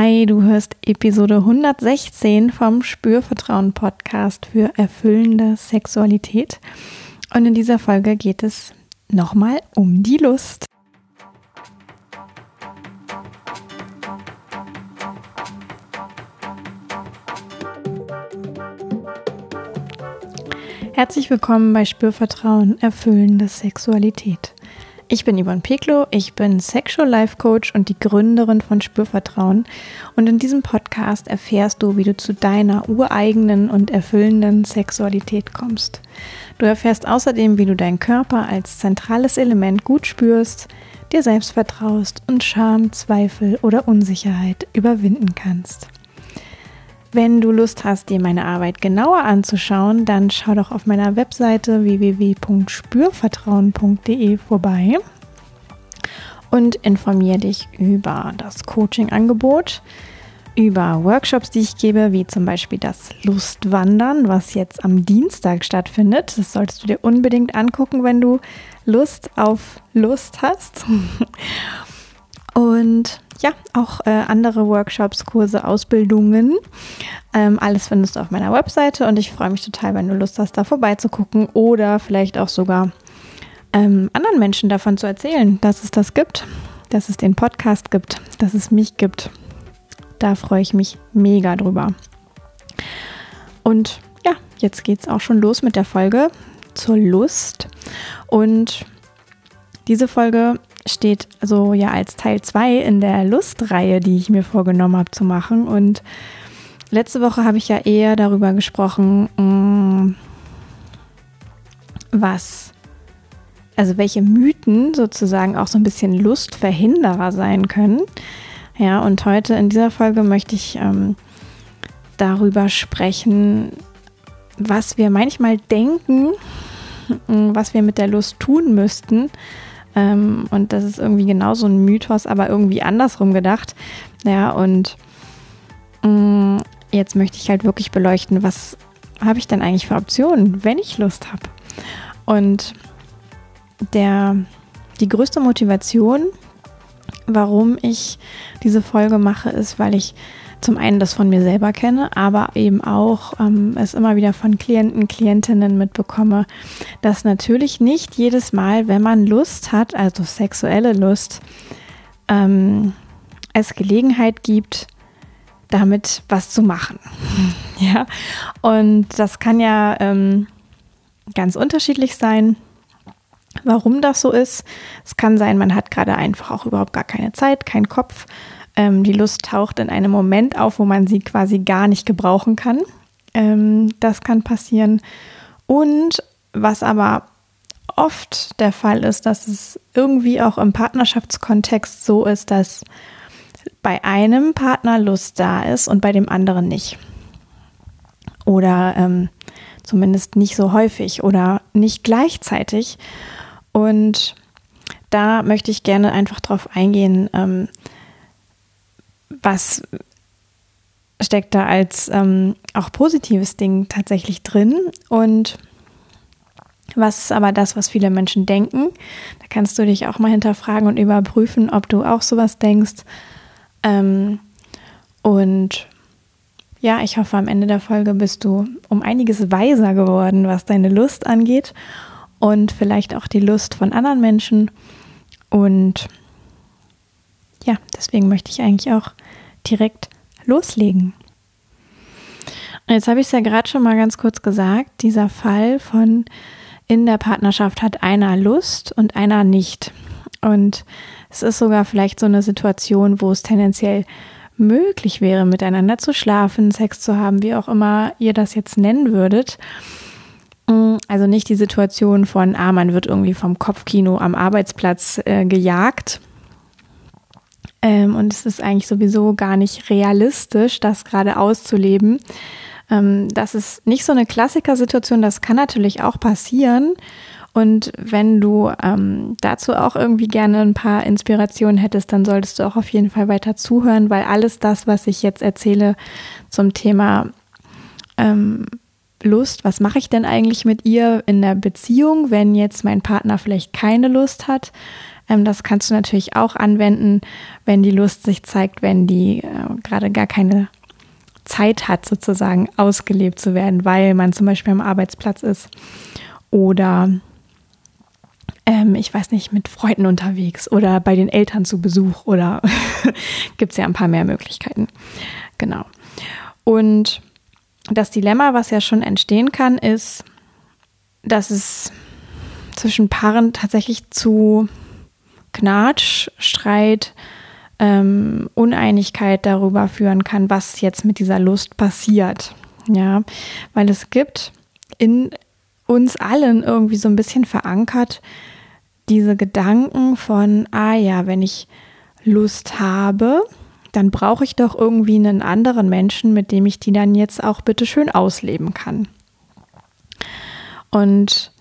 Hi, du hörst Episode 116 vom Spürvertrauen-Podcast für erfüllende Sexualität. Und in dieser Folge geht es nochmal um die Lust. Herzlich willkommen bei Spürvertrauen, erfüllende Sexualität. Ich bin Yvonne Peklo, ich bin Sexual Life Coach und die Gründerin von Spürvertrauen. Und in diesem Podcast erfährst du, wie du zu deiner ureigenen und erfüllenden Sexualität kommst. Du erfährst außerdem, wie du deinen Körper als zentrales Element gut spürst, dir selbst vertraust und Scham, Zweifel oder Unsicherheit überwinden kannst. Wenn du Lust hast, dir meine Arbeit genauer anzuschauen, dann schau doch auf meiner Webseite www.spürvertrauen.de vorbei und informiere dich über das Coaching-Angebot, über Workshops, die ich gebe, wie zum Beispiel das Lustwandern, was jetzt am Dienstag stattfindet. Das solltest du dir unbedingt angucken, wenn du Lust auf Lust hast. Und ja, auch andere Workshops, Kurse, Ausbildungen. Alles findest du auf meiner Webseite und ich freue mich total, wenn du Lust hast, da vorbeizugucken oder vielleicht auch sogar anderen Menschen davon zu erzählen, dass es das gibt, dass es den Podcast gibt, dass es mich gibt. Da freue ich mich mega drüber. Und ja, jetzt geht's auch schon los mit der Folge zur Lust. Und diese Folge steht so ja als Teil 2 in der Lustreihe, die ich mir vorgenommen habe zu machen. Und letzte Woche habe ich ja eher darüber gesprochen, welche Mythen sozusagen auch so ein bisschen Lustverhinderer sein können. Ja, und heute in dieser Folge möchte ich darüber sprechen, was wir manchmal denken, was wir mit der Lust tun müssten. Und das ist irgendwie genau so ein Mythos, aber irgendwie andersrum gedacht. Ja, und jetzt möchte ich halt wirklich beleuchten, was habe ich denn eigentlich für Optionen, wenn ich Lust habe? Und die größte Motivation, warum ich diese Folge mache, ist, weil ich zum einen das von mir selber kenne, aber eben auch es immer wieder von Klienten, Klientinnen mitbekomme, dass natürlich nicht jedes Mal, wenn man Lust hat, also sexuelle Lust, es Gelegenheit gibt, damit was zu machen. Ja, und das kann ja ganz unterschiedlich sein, warum das so ist. Es kann sein, man hat gerade einfach auch überhaupt gar keine Zeit, keinen Kopf. Die Lust taucht in einem Moment auf, wo man sie quasi gar nicht gebrauchen kann. Das kann passieren. Und was aber oft der Fall ist, dass es irgendwie auch im Partnerschaftskontext so ist, dass bei einem Partner Lust da ist und bei dem anderen nicht. Oder zumindest nicht so häufig oder nicht gleichzeitig. Und da möchte ich gerne einfach drauf eingehen, was steckt da als auch positives Ding tatsächlich drin und was ist aber das, was viele Menschen denken? Da kannst du dich auch mal hinterfragen und überprüfen, ob du auch sowas denkst. Und ja, ich hoffe, am Ende der Folge bist du um einiges weiser geworden, was deine Lust angeht und vielleicht auch die Lust von anderen Menschen. Und ja, deswegen möchte ich eigentlich auch direkt loslegen. Jetzt habe ich es ja gerade schon mal ganz kurz gesagt, dieser Fall von in der Partnerschaft hat einer Lust und einer nicht. Und es ist sogar vielleicht so eine Situation, wo es tendenziell möglich wäre, miteinander zu schlafen, Sex zu haben, wie auch immer ihr das jetzt nennen würdet. Also nicht die Situation von, man wird irgendwie vom Kopfkino am Arbeitsplatz gejagt. Und es ist eigentlich sowieso gar nicht realistisch, das gerade auszuleben. Das ist nicht so eine Klassikersituation, das kann natürlich auch passieren. Und wenn du dazu auch irgendwie gerne ein paar Inspirationen hättest, dann solltest du auch auf jeden Fall weiter zuhören, weil alles das, was ich jetzt erzähle zum Thema Lust, was mache ich denn eigentlich mit ihr in der Beziehung, wenn jetzt mein Partner vielleicht keine Lust hat, Das kannst du natürlich auch anwenden, wenn die Lust sich zeigt, wenn die gerade gar keine Zeit hat, sozusagen ausgelebt zu werden, weil man zum Beispiel am Arbeitsplatz ist oder ich weiß nicht, mit Freunden unterwegs oder bei den Eltern zu Besuch oder gibt es ja ein paar mehr Möglichkeiten. Genau. Und das Dilemma, was ja schon entstehen kann, ist, dass es zwischen Paaren tatsächlich zu Knatsch, Streit, Uneinigkeit darüber führen kann, was jetzt mit dieser Lust passiert. Ja, weil es gibt in uns allen irgendwie so ein bisschen verankert diese Gedanken von, wenn ich Lust habe, dann brauche ich doch irgendwie einen anderen Menschen, mit dem ich die dann jetzt auch bitte schön ausleben kann. Und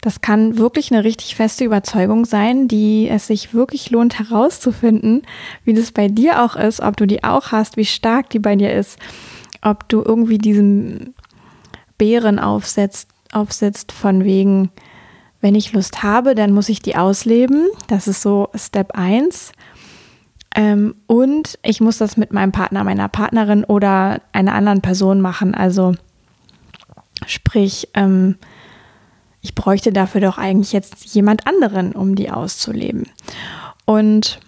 das kann wirklich eine richtig feste Überzeugung sein, die es sich wirklich lohnt herauszufinden, wie das bei dir auch ist, ob du die auch hast, wie stark die bei dir ist, ob du irgendwie diesem Bären aufsetzt von wegen, wenn ich Lust habe, dann muss ich die ausleben. Das ist so Step 1. Und ich muss das mit meinem Partner, meiner Partnerin oder einer anderen Person machen. Also sprich, ich bräuchte dafür doch eigentlich jetzt jemand anderen, um die auszuleben. Und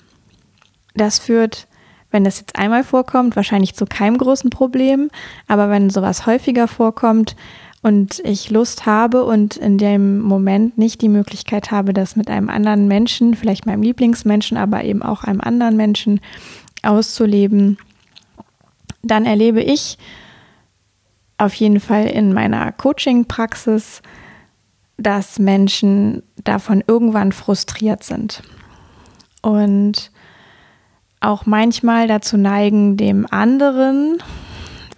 das führt, wenn das jetzt einmal vorkommt, wahrscheinlich zu keinem großen Problem. Aber wenn sowas häufiger vorkommt und ich Lust habe und in dem Moment nicht die Möglichkeit habe, das mit einem anderen Menschen, vielleicht meinem Lieblingsmenschen, aber eben auch einem anderen Menschen auszuleben, dann erlebe ich auf jeden Fall in meiner Coaching-Praxis, dass Menschen davon irgendwann frustriert sind und auch manchmal dazu neigen, dem anderen,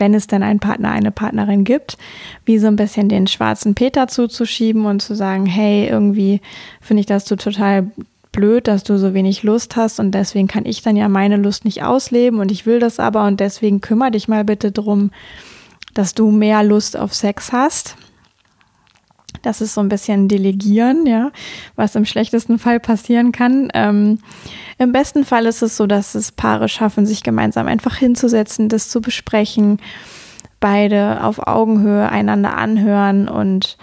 wenn es denn einen Partner, eine Partnerin gibt, wie so ein bisschen den schwarzen Peter zuzuschieben und zu sagen, hey, irgendwie finde ich das total blöd, dass du so wenig Lust hast und deswegen kann ich dann ja meine Lust nicht ausleben und ich will das aber und deswegen kümmere dich mal bitte drum, dass du mehr Lust auf Sex hast. Das ist so ein bisschen Delegieren, ja, was im schlechtesten Fall passieren kann. Im besten Fall ist es so, dass es Paare schaffen, sich gemeinsam einfach hinzusetzen, das zu besprechen, beide auf Augenhöhe einander anhören und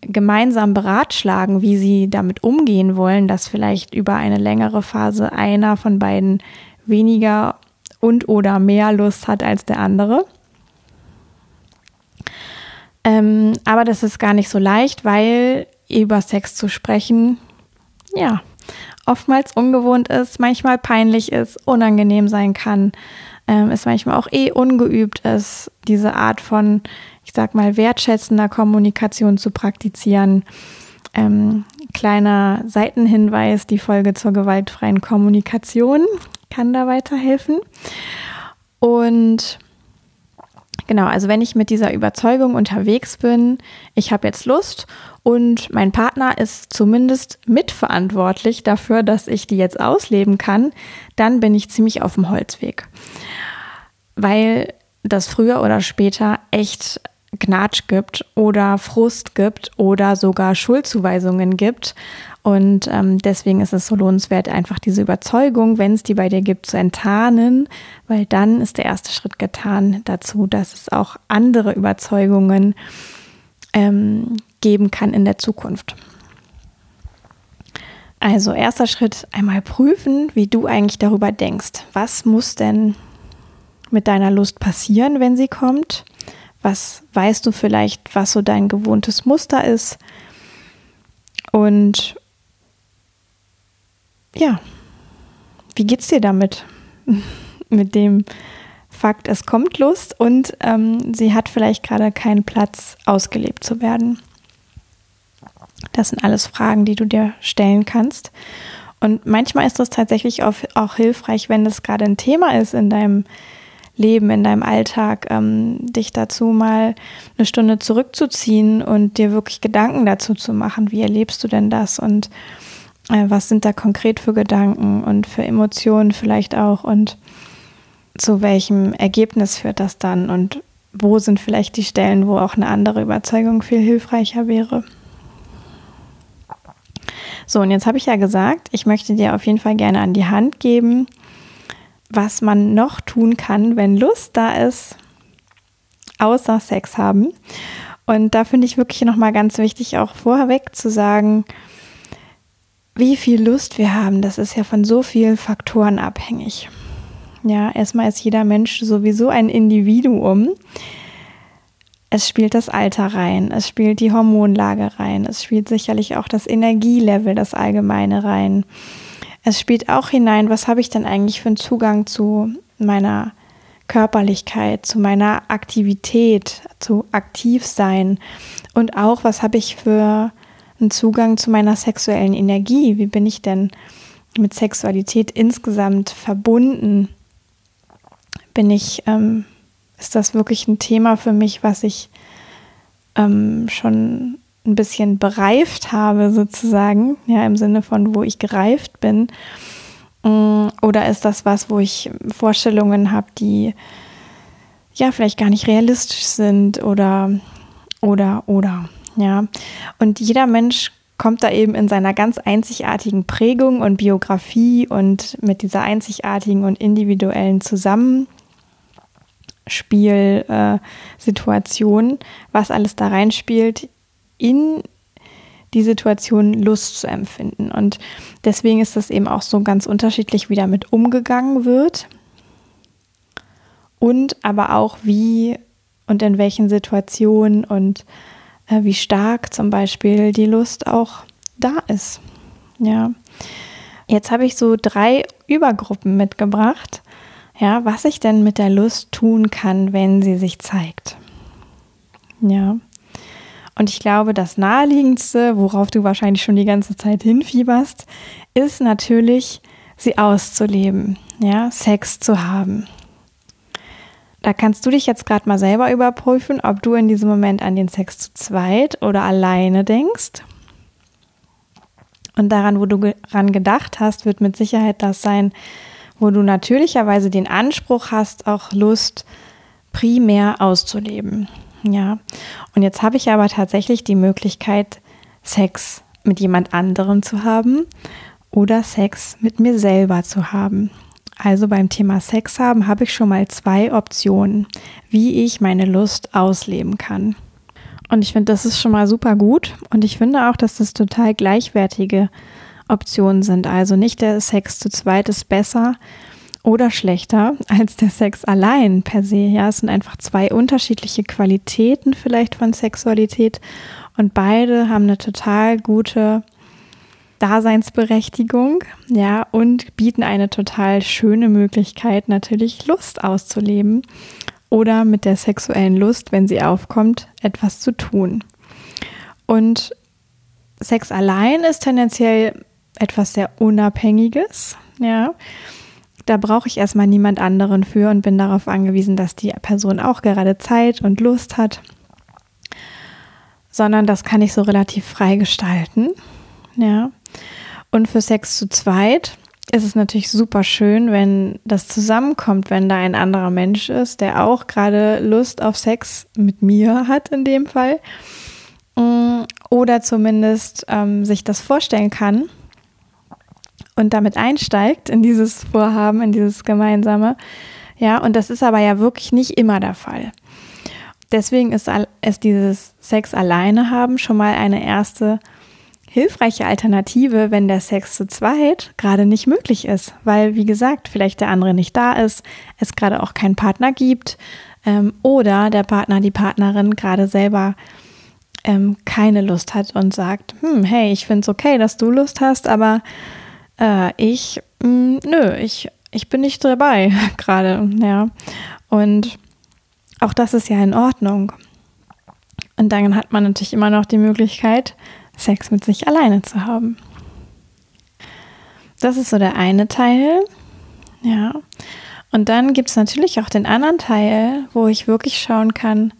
gemeinsam beratschlagen, wie sie damit umgehen wollen, dass vielleicht über eine längere Phase einer von beiden weniger und oder mehr Lust hat als der andere. Aber das ist gar nicht so leicht, weil über Sex zu sprechen, ja, oftmals ungewohnt ist, manchmal peinlich ist, unangenehm sein kann, es manchmal auch ungeübt ist, diese Art von, ich sag mal, wertschätzender Kommunikation zu praktizieren. Kleiner Seitenhinweis, die Folge zur gewaltfreien Kommunikation kann da weiterhelfen. Und genau, also wenn ich mit dieser Überzeugung unterwegs bin, ich habe jetzt Lust und mein Partner ist zumindest mitverantwortlich dafür, dass ich die jetzt ausleben kann, dann bin ich ziemlich auf dem Holzweg. Weil das früher oder später echt Knatsch gibt oder Frust gibt oder sogar Schuldzuweisungen gibt. Und deswegen ist es so lohnenswert, einfach diese Überzeugung, wenn es die bei dir gibt, zu enttarnen, weil dann ist der erste Schritt getan dazu, dass es auch andere Überzeugungen geben kann in der Zukunft. Also erster Schritt, einmal prüfen, wie du eigentlich darüber denkst. Was muss denn mit deiner Lust passieren, wenn sie kommt? Was weißt du vielleicht, was so dein gewohntes Muster ist? Und ja, wie geht's dir damit? Mit dem Fakt, es kommt Lust und sie hat vielleicht gerade keinen Platz, ausgelebt zu werden. Das sind alles Fragen, die du dir stellen kannst. Und manchmal ist das tatsächlich auch hilfreich, wenn das gerade ein Thema ist in deinem Leben, in deinem Alltag, dich dazu mal eine Stunde zurückzuziehen und dir wirklich Gedanken dazu zu machen, wie erlebst du denn das und was sind da konkret für Gedanken und für Emotionen vielleicht auch und zu welchem Ergebnis führt das dann und wo sind vielleicht die Stellen, wo auch eine andere Überzeugung viel hilfreicher wäre. So, und jetzt habe ich ja gesagt, ich möchte dir auf jeden Fall gerne an die Hand geben, was man noch tun kann, wenn Lust da ist, außer Sex haben. Und da finde ich wirklich nochmal ganz wichtig, auch vorweg zu sagen, wie viel Lust wir haben, das ist ja von so vielen Faktoren abhängig. Ja, erstmal ist jeder Mensch sowieso ein Individuum. Es spielt das Alter rein, es spielt die Hormonlage rein, es spielt sicherlich auch das Energielevel, das Allgemeine rein. Es spielt auch hinein, was habe ich denn eigentlich für einen Zugang zu meiner Körperlichkeit, zu meiner Aktivität, zu aktiv sein und auch, was habe ich für einen Zugang zu meiner sexuellen Energie, wie bin ich denn mit Sexualität insgesamt verbunden, bin ich, ist das wirklich ein Thema für mich, was ich schon ein bisschen bereift habe sozusagen, ja, im Sinne von, wo ich gereift bin, oder ist das was, wo ich Vorstellungen habe, die ja vielleicht gar nicht realistisch sind oder, ja. Und jeder Mensch kommt da eben in seiner ganz einzigartigen Prägung und Biografie und mit dieser einzigartigen und individuellen Zusammenspielsituation, was alles da reinspielt, in die Situation Lust zu empfinden. Und deswegen ist das eben auch so ganz unterschiedlich, wie damit umgegangen wird und aber auch wie und in welchen Situationen und wie stark zum Beispiel die Lust auch da ist. Ja. Jetzt habe ich so 3 Übergruppen mitgebracht, ja, was ich denn mit der Lust tun kann, wenn sie sich zeigt. Ja. Und ich glaube, das Naheliegendste, worauf du wahrscheinlich schon die ganze Zeit hinfieberst, ist natürlich, sie auszuleben, ja, Sex zu haben. Da kannst du dich jetzt gerade mal selber überprüfen, ob du in diesem Moment an den Sex zu zweit oder alleine denkst. Und daran, wo du daran gedacht hast, wird mit Sicherheit das sein, wo du natürlicherweise den Anspruch hast, auch Lust primär auszuleben. Ja, und jetzt habe ich aber tatsächlich die Möglichkeit, Sex mit jemand anderem zu haben oder Sex mit mir selber zu haben. Also beim Thema Sex haben habe ich schon mal 2 Optionen, wie ich meine Lust ausleben kann. Und ich finde, das ist schon mal super gut. Und ich finde auch, dass das total gleichwertige Optionen sind. Also nicht der Sex zu zweit ist besser oder schlechter als der Sex allein per se. Ja, es sind einfach 2 unterschiedliche Qualitäten vielleicht von Sexualität. Und beide haben eine total gute Daseinsberechtigung, ja, und bieten eine total schöne Möglichkeit, natürlich Lust auszuleben oder mit der sexuellen Lust, wenn sie aufkommt, etwas zu tun. Und Sex allein ist tendenziell etwas sehr Unabhängiges, ja. Da brauche ich erstmal niemand anderen für und bin darauf angewiesen, dass die Person auch gerade Zeit und Lust hat, sondern das kann ich so relativ frei gestalten, ja. Und für Sex zu zweit ist es natürlich super schön, wenn das zusammenkommt, wenn da ein anderer Mensch ist, der auch gerade Lust auf Sex mit mir hat in dem Fall. Oder zumindest sich das vorstellen kann und damit einsteigt in dieses Vorhaben, in dieses Gemeinsame. Ja, und das ist aber ja wirklich nicht immer der Fall. Deswegen ist dieses Sex alleine haben schon mal eine erste hilfreiche Alternative, wenn der Sex zu zweit gerade nicht möglich ist, weil, wie gesagt, vielleicht der andere nicht da ist, es gerade auch keinen Partner gibt oder der Partner, die Partnerin gerade selber keine Lust hat und sagt, hey, ich finde es okay, dass du Lust hast, aber ich bin nicht dabei gerade, ja. Und auch das ist ja in Ordnung. Und dann hat man natürlich immer noch die Möglichkeit, Sex mit sich alleine zu haben. Das ist so der eine Teil, ja. Und dann gibt es natürlich auch den anderen Teil, wo ich wirklich schauen kann,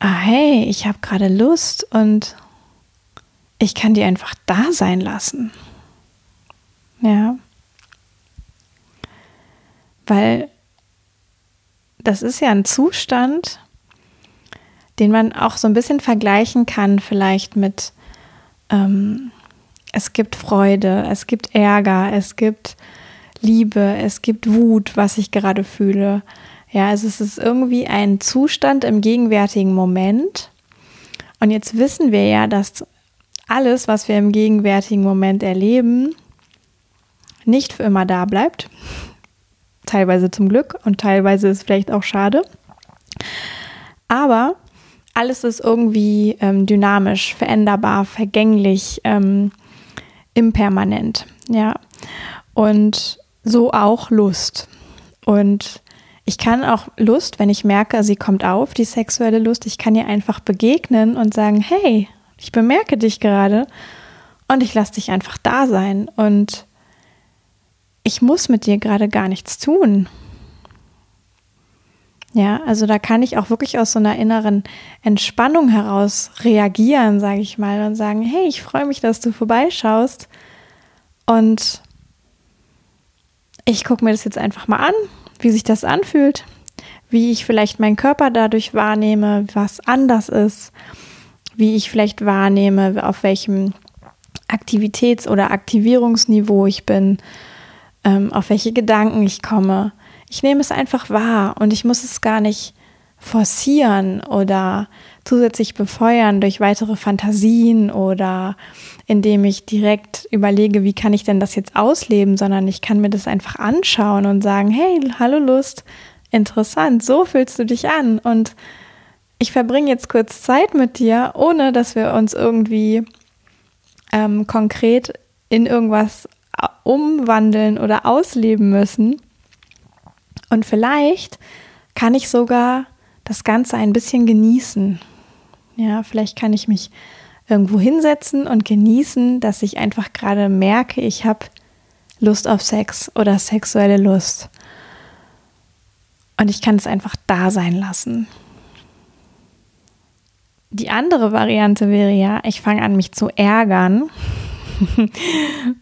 hey, ich habe gerade Lust und ich kann die einfach da sein lassen. Ja. Weil das ist ja ein Zustand, den man auch so ein bisschen vergleichen kann vielleicht mit Es gibt Freude, es gibt Ärger, es gibt Liebe, es gibt Wut, was ich gerade fühle. Ja, also es ist irgendwie ein Zustand im gegenwärtigen Moment. Und jetzt wissen wir ja, dass alles, was wir im gegenwärtigen Moment erleben, nicht für immer da bleibt. Teilweise zum Glück und teilweise ist vielleicht auch schade. Aber alles ist irgendwie dynamisch, veränderbar, vergänglich, impermanent. Ja. Und so auch Lust. Und ich kann auch Lust, wenn ich merke, sie kommt auf, die sexuelle Lust, ich kann ihr einfach begegnen und sagen, hey, ich bemerke dich gerade und ich lasse dich einfach da sein und ich muss mit dir gerade gar nichts tun. Ja, also da kann ich auch wirklich aus so einer inneren Entspannung heraus reagieren, sage ich mal, und sagen, hey, ich freue mich, dass du vorbeischaust und ich gucke mir das jetzt einfach mal an, wie sich das anfühlt, wie ich vielleicht meinen Körper dadurch wahrnehme, was anders ist, wie ich vielleicht wahrnehme, auf welchem Aktivitäts- oder Aktivierungsniveau ich bin, auf welche Gedanken ich komme. Ich nehme es einfach wahr und ich muss es gar nicht forcieren oder zusätzlich befeuern durch weitere Fantasien oder indem ich direkt überlege, wie kann ich denn das jetzt ausleben, sondern ich kann mir das einfach anschauen und sagen, hey, hallo Lust, interessant, so fühlst du dich an und ich verbringe jetzt kurz Zeit mit dir, ohne dass wir uns irgendwie konkret in irgendwas umwandeln oder ausleben müssen und vielleicht kann ich sogar das Ganze ein bisschen genießen. Ja, vielleicht kann ich mich irgendwo hinsetzen und genießen, dass ich einfach gerade merke, ich habe Lust auf Sex oder sexuelle Lust. Und ich kann es einfach da sein lassen. Die andere Variante wäre ja, ich fange an, mich zu ärgern.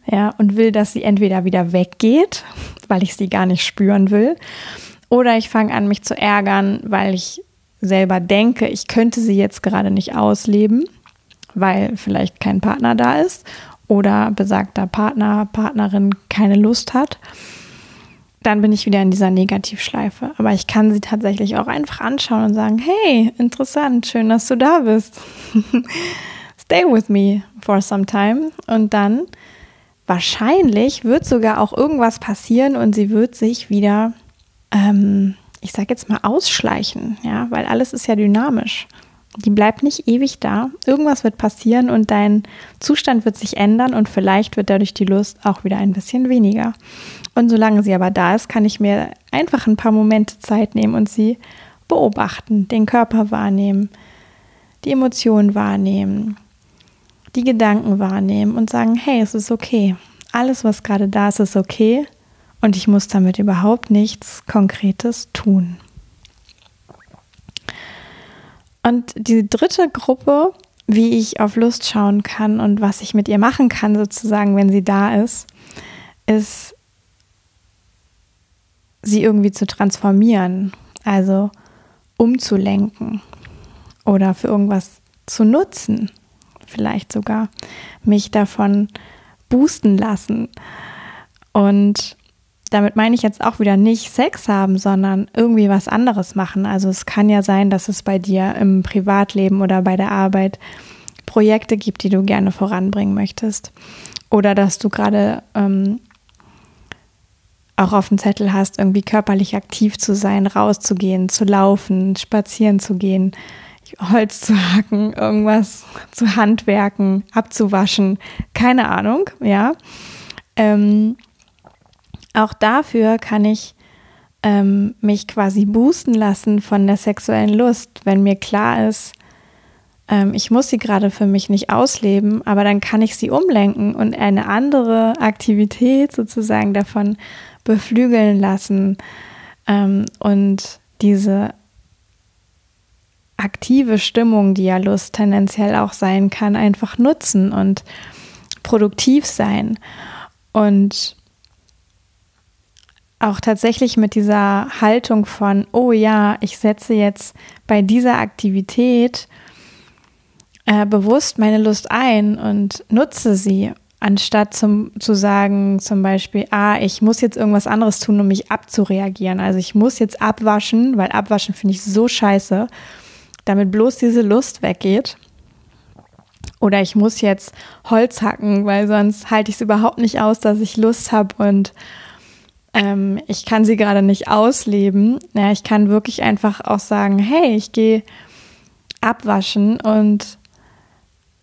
Ja, und will, dass sie entweder wieder weggeht, weil ich sie gar nicht spüren will. Oder ich fange an, mich zu ärgern, weil ich selber denke, ich könnte sie jetzt gerade nicht ausleben, weil vielleicht kein Partner da ist oder besagter Partner, Partnerin keine Lust hat. Dann bin ich wieder in dieser Negativschleife. Aber ich kann sie tatsächlich auch einfach anschauen und sagen, hey, interessant, schön, dass du da bist. Stay with me for some time. Und dann wahrscheinlich wird sogar auch irgendwas passieren und sie wird sich wieder ich sage jetzt mal ausschleichen, ja, weil alles ist ja dynamisch. Die bleibt nicht ewig da. Irgendwas wird passieren und dein Zustand wird sich ändern und vielleicht wird dadurch die Lust auch wieder ein bisschen weniger. Und solange sie aber da ist, kann ich mir einfach ein paar Momente Zeit nehmen und sie beobachten, den Körper wahrnehmen, die Emotionen wahrnehmen, die Gedanken wahrnehmen und sagen, hey, es ist okay. Alles, was gerade da ist, ist okay. Und ich muss damit überhaupt nichts Konkretes tun. Und die dritte Gruppe, wie ich auf Lust schauen kann und was ich mit ihr machen kann, sozusagen, wenn sie da ist, ist, sie irgendwie zu transformieren, also umzulenken oder für irgendwas zu nutzen, vielleicht sogar mich davon boosten lassen. Und damit meine ich jetzt auch wieder nicht Sex haben, sondern irgendwie was anderes machen. Also es kann ja sein, dass es bei dir im Privatleben oder bei der Arbeit Projekte gibt, die du gerne voranbringen möchtest. Oder dass du gerade auch auf dem Zettel hast, irgendwie körperlich aktiv zu sein, rauszugehen, zu laufen, spazieren zu gehen, Holz zu hacken, irgendwas zu handwerken, abzuwaschen, keine Ahnung, ja. Auch dafür kann ich mich quasi boosten lassen von der sexuellen Lust, wenn mir klar ist, ich muss sie gerade für mich nicht ausleben, aber dann kann ich sie umlenken und eine andere Aktivität sozusagen davon beflügeln lassen und diese aktive Stimmung, die ja Lust tendenziell auch sein kann, einfach nutzen und produktiv sein und auch tatsächlich mit dieser Haltung von, oh ja, ich setze jetzt bei dieser Aktivität bewusst meine Lust ein und nutze sie anstatt zu sagen zum Beispiel, ich muss jetzt irgendwas anderes tun, um mich abzureagieren. Also ich muss jetzt abwaschen, weil abwaschen finde ich so scheiße, damit bloß diese Lust weggeht. Oder ich muss jetzt Holz hacken, weil sonst halte ich es überhaupt nicht aus, dass ich Lust habe und ich kann sie gerade nicht ausleben. Ja, ich kann wirklich einfach auch sagen, hey, ich gehe abwaschen und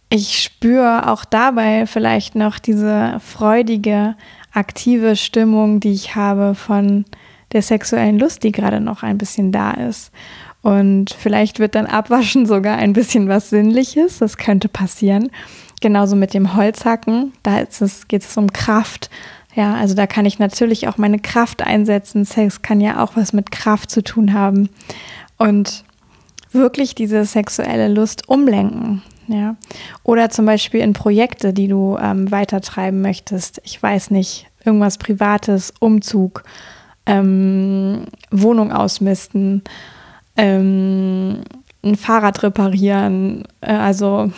ich spüre auch dabei vielleicht noch diese freudige, aktive Stimmung, die ich habe von der sexuellen Lust, die gerade noch ein bisschen da ist. Und vielleicht wird dann Abwaschen sogar ein bisschen was Sinnliches, das könnte passieren. Genauso mit dem Holzhacken, da geht es um Kraft. Ja, also da kann ich natürlich auch meine Kraft einsetzen. Sex kann ja auch was mit Kraft zu tun haben. Und wirklich diese sexuelle Lust umlenken. Ja. Oder zum Beispiel in Projekte, die du weitertreiben möchtest. Ich weiß nicht, irgendwas Privates, Umzug, Wohnung ausmisten, ein Fahrrad reparieren. Also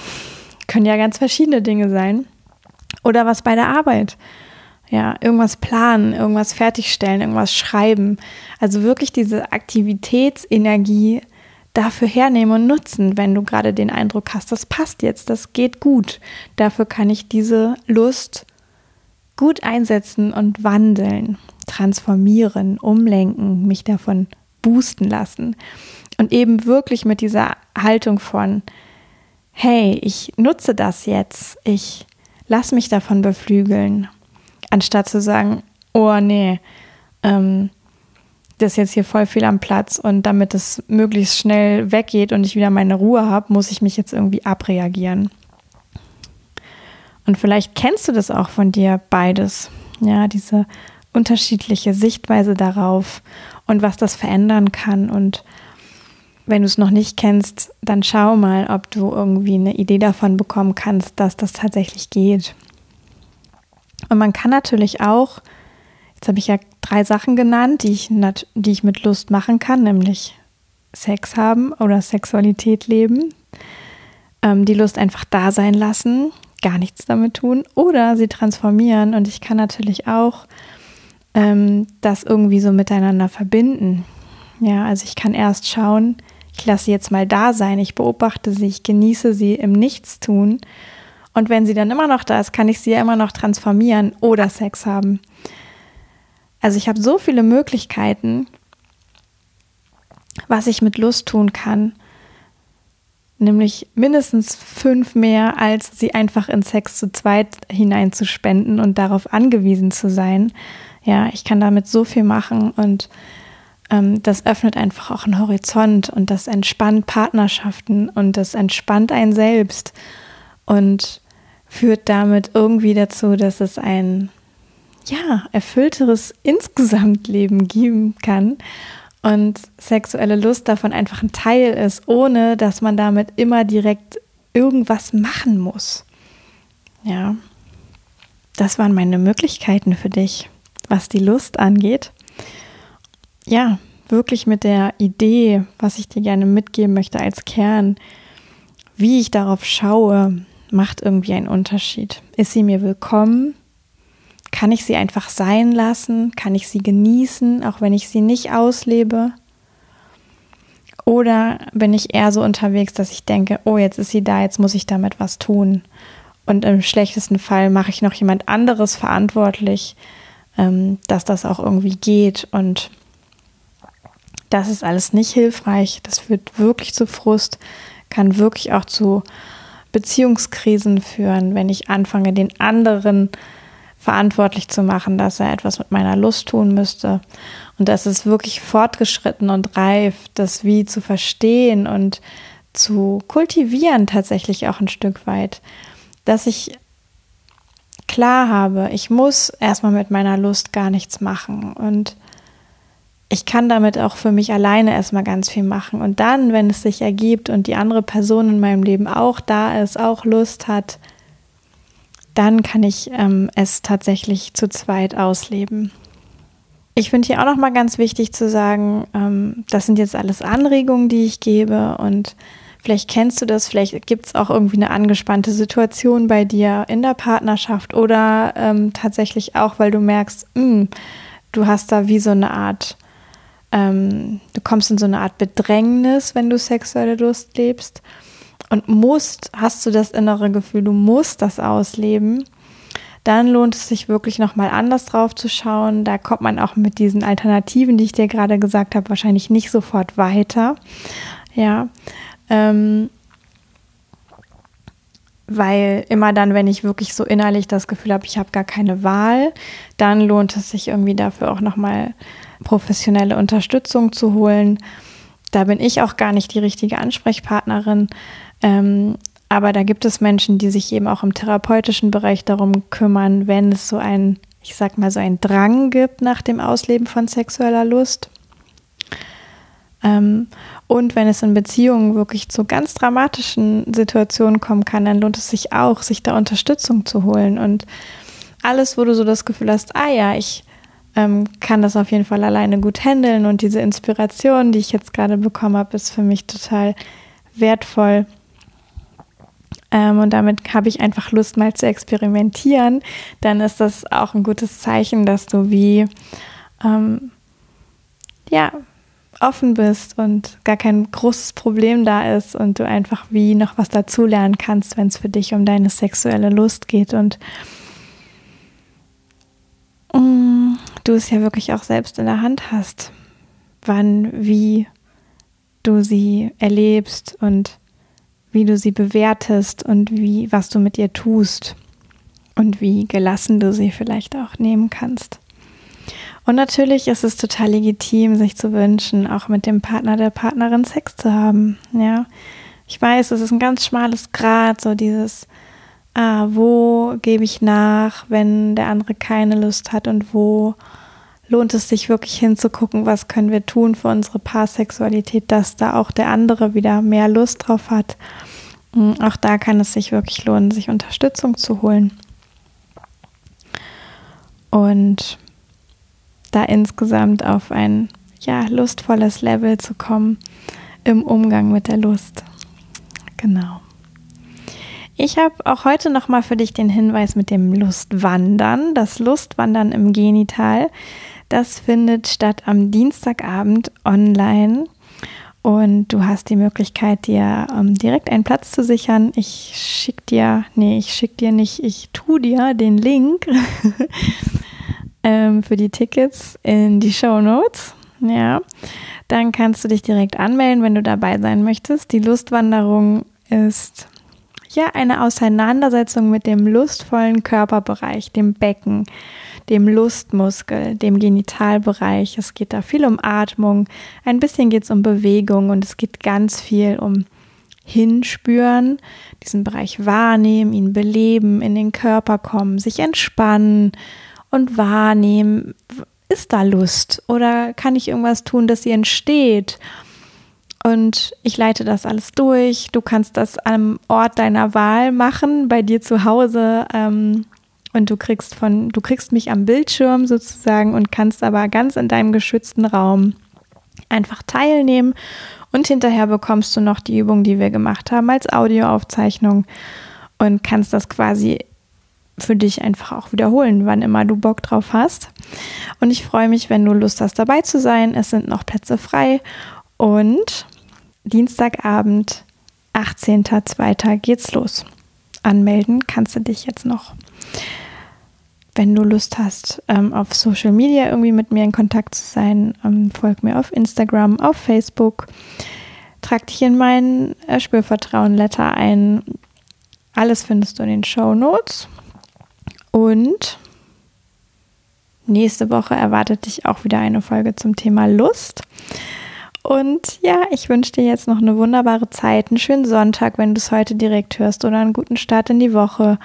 können ja ganz verschiedene Dinge sein. Oder was bei der Arbeit. Ja, irgendwas planen, irgendwas fertigstellen, irgendwas schreiben. Also wirklich diese Aktivitätsenergie dafür hernehmen und nutzen, wenn du gerade den Eindruck hast, das passt jetzt, das geht gut. Dafür kann ich diese Lust gut einsetzen und wandeln, transformieren, umlenken, mich davon boosten lassen. Und eben wirklich mit dieser Haltung von, hey, ich nutze das jetzt, ich lass mich davon beflügeln. Anstatt zu sagen, oh nee, das ist jetzt hier voll viel am Platz und damit es möglichst schnell weggeht und ich wieder meine Ruhe habe, muss ich mich jetzt irgendwie abreagieren. Und vielleicht kennst du das auch von dir beides, ja, diese unterschiedliche Sichtweise darauf und was das verändern kann. Und wenn du es noch nicht kennst, dann schau mal, ob du irgendwie eine Idee davon bekommen kannst, dass das tatsächlich geht. Und man kann natürlich auch, jetzt habe ich ja 3 Sachen genannt, die ich mit Lust machen kann, nämlich Sex haben oder Sexualität leben, die Lust einfach da sein lassen, gar nichts damit tun oder sie transformieren. Und ich kann natürlich auch das irgendwie so miteinander verbinden. Ja, also ich kann erst schauen, ich lasse sie jetzt mal da sein, ich beobachte sie, ich genieße sie im Nichtstun. Und wenn sie dann immer noch da ist, kann ich sie ja immer noch transformieren oder Sex haben. Also ich habe so viele Möglichkeiten, was ich mit Lust tun kann. Nämlich mindestens 5 mehr, als sie einfach in Sex zu zweit hineinzuspenden und darauf angewiesen zu sein. Ja, ich kann damit so viel machen und das öffnet einfach auch einen Horizont und das entspannt Partnerschaften und das entspannt einen selbst. Und führt damit irgendwie dazu, dass es ein erfüllteres insgesamt Leben geben kann und sexuelle Lust davon einfach ein Teil ist, ohne dass man damit immer direkt irgendwas machen muss. Ja, das waren meine Möglichkeiten für dich, was die Lust angeht. Ja, wirklich mit der Idee, was ich dir gerne mitgeben möchte als Kern, wie ich darauf schaue, macht irgendwie einen Unterschied. Ist sie mir willkommen? Kann ich sie einfach sein lassen? Kann ich sie genießen, auch wenn ich sie nicht auslebe? Oder bin ich eher so unterwegs, dass ich denke, oh, jetzt ist sie da, jetzt muss ich damit was tun. Und im schlechtesten Fall mache ich noch jemand anderes verantwortlich, dass das auch irgendwie geht. Und das ist alles nicht hilfreich. Das führt wirklich zu Frust, kann wirklich auch zu Beziehungskrisen führen, wenn ich anfange, den anderen verantwortlich zu machen, dass er etwas mit meiner Lust tun müsste. Und das ist wirklich fortgeschritten und reif, das Wie zu verstehen und zu kultivieren tatsächlich auch ein Stück weit, dass ich klar habe, ich muss erstmal mit meiner Lust gar nichts machen und ich kann damit auch für mich alleine erstmal ganz viel machen. Und dann, wenn es sich ergibt und die andere Person in meinem Leben auch da ist, auch Lust hat, dann kann ich es tatsächlich zu zweit ausleben. Ich finde hier auch nochmal ganz wichtig zu sagen, das sind jetzt alles Anregungen, die ich gebe. Und Vielleicht kennst du das, vielleicht gibt es auch irgendwie eine angespannte Situation bei dir in der Partnerschaft oder tatsächlich auch, weil du merkst, du hast da wie so eine Art, du kommst in so eine Art Bedrängnis, wenn du sexuelle Lust lebst und hast du das innere Gefühl, du musst das ausleben, dann lohnt es sich wirklich nochmal anders drauf zu schauen. Da kommt man auch mit diesen Alternativen, die ich dir gerade gesagt habe, wahrscheinlich nicht sofort weiter. Ja, weil immer dann, wenn ich wirklich so innerlich das Gefühl habe, ich habe gar keine Wahl, dann lohnt es sich irgendwie dafür auch nochmal professionelle Unterstützung zu holen. Da bin ich auch gar nicht die richtige Ansprechpartnerin. Aber da gibt es Menschen, die sich eben auch im therapeutischen Bereich darum kümmern, wenn es so ein, ich sag mal, so ein Drang gibt nach dem Ausleben von sexueller Lust. Und wenn es in Beziehungen wirklich zu ganz dramatischen Situationen kommen kann, dann lohnt es sich auch, sich da Unterstützung zu holen. Und alles, wo du so das Gefühl hast, ich kann das auf jeden Fall alleine gut handeln und diese Inspiration, die ich jetzt gerade bekommen habe, ist für mich total wertvoll. Und damit habe ich einfach Lust, mal zu experimentieren, dann ist das auch ein gutes Zeichen, dass du wie offen bist und gar kein großes Problem da ist und du einfach wie noch was dazulernen kannst, wenn es für dich um deine sexuelle Lust geht und du es ja wirklich auch selbst in der Hand hast, wann, wie du sie erlebst und wie du sie bewertest und was du mit ihr tust und wie gelassen du sie vielleicht auch nehmen kannst. Und natürlich ist es total legitim, sich zu wünschen, auch mit dem Partner, der Partnerin Sex zu haben. Ja, ich weiß, es ist ein ganz schmales Grat, so dieses, wo gebe ich nach, wenn der andere keine Lust hat und wo lohnt es sich wirklich hinzugucken, was können wir tun für unsere Paarsexualität, dass da auch der andere wieder mehr Lust drauf hat. Auch da kann es sich wirklich lohnen, sich Unterstützung zu holen. Und da insgesamt auf ein lustvolles Level zu kommen im Umgang mit der Lust. Genau. Ich habe auch heute nochmal für dich den Hinweis mit dem Lustwandern. Das Lustwandern im Genital. Das findet statt am Dienstagabend online und du hast die Möglichkeit, dir direkt einen Platz zu sichern. Ich tue dir den Link für die Tickets in die Shownotes. Ja, dann kannst du dich direkt anmelden, wenn du dabei sein möchtest. Die Lustwanderung ist eine Auseinandersetzung mit dem lustvollen Körperbereich, dem Becken, dem Lustmuskel, dem Genitalbereich. Es geht da viel um Atmung, ein bisschen geht es um Bewegung und es geht ganz viel um Hinspüren, diesen Bereich wahrnehmen, ihn beleben, in den Körper kommen, sich entspannen und wahrnehmen, ist da Lust oder kann ich irgendwas tun, dass sie entsteht? Und ich leite das alles durch. Du kannst das am Ort deiner Wahl machen, bei dir zu Hause. Und du kriegst mich am Bildschirm sozusagen und kannst aber ganz in deinem geschützten Raum einfach teilnehmen. Und hinterher bekommst du noch die Übung, die wir gemacht haben, als Audioaufzeichnung und kannst das quasi für dich einfach auch wiederholen, wann immer du Bock drauf hast. Und ich freue mich, wenn du Lust hast, dabei zu sein. Es sind noch Plätze frei. Und Dienstagabend, 18.02. geht's los. Anmelden kannst du dich jetzt noch. Wenn du Lust hast, auf Social Media irgendwie mit mir in Kontakt zu sein, folg mir auf Instagram, auf Facebook. Trag dich in meinen Spürvertrauen-Letter ein. Alles findest du in den Shownotes. Und nächste Woche erwartet dich auch wieder eine Folge zum Thema Lust. Und ich wünsche dir jetzt noch eine wunderbare Zeit, einen schönen Sonntag, wenn du es heute direkt hörst, oder einen guten Start in die Woche.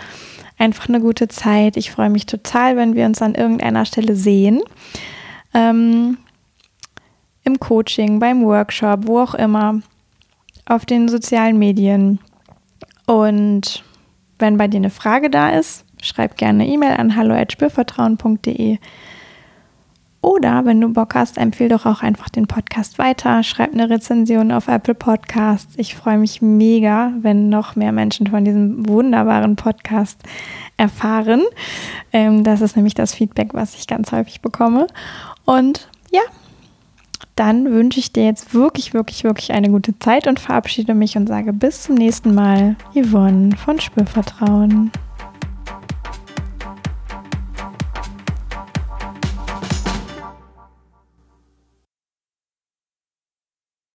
Einfach eine gute Zeit. Ich freue mich total, wenn wir uns an irgendeiner Stelle sehen. Im Coaching, beim Workshop, wo auch immer, auf den sozialen Medien. Und wenn bei dir eine Frage da ist, schreib gerne eine E-Mail an hallo@spürvertrauen.de. Oder wenn du Bock hast, empfehle doch auch einfach den Podcast weiter, schreib eine Rezension auf Apple Podcasts. Ich freue mich mega, wenn noch mehr Menschen von diesem wunderbaren Podcast erfahren. Das ist nämlich das Feedback, was ich ganz häufig bekomme. Und ja, dann wünsche ich dir jetzt wirklich, wirklich, wirklich eine gute Zeit und verabschiede mich und sage bis zum nächsten Mal. Yvonne von Spürvertrauen.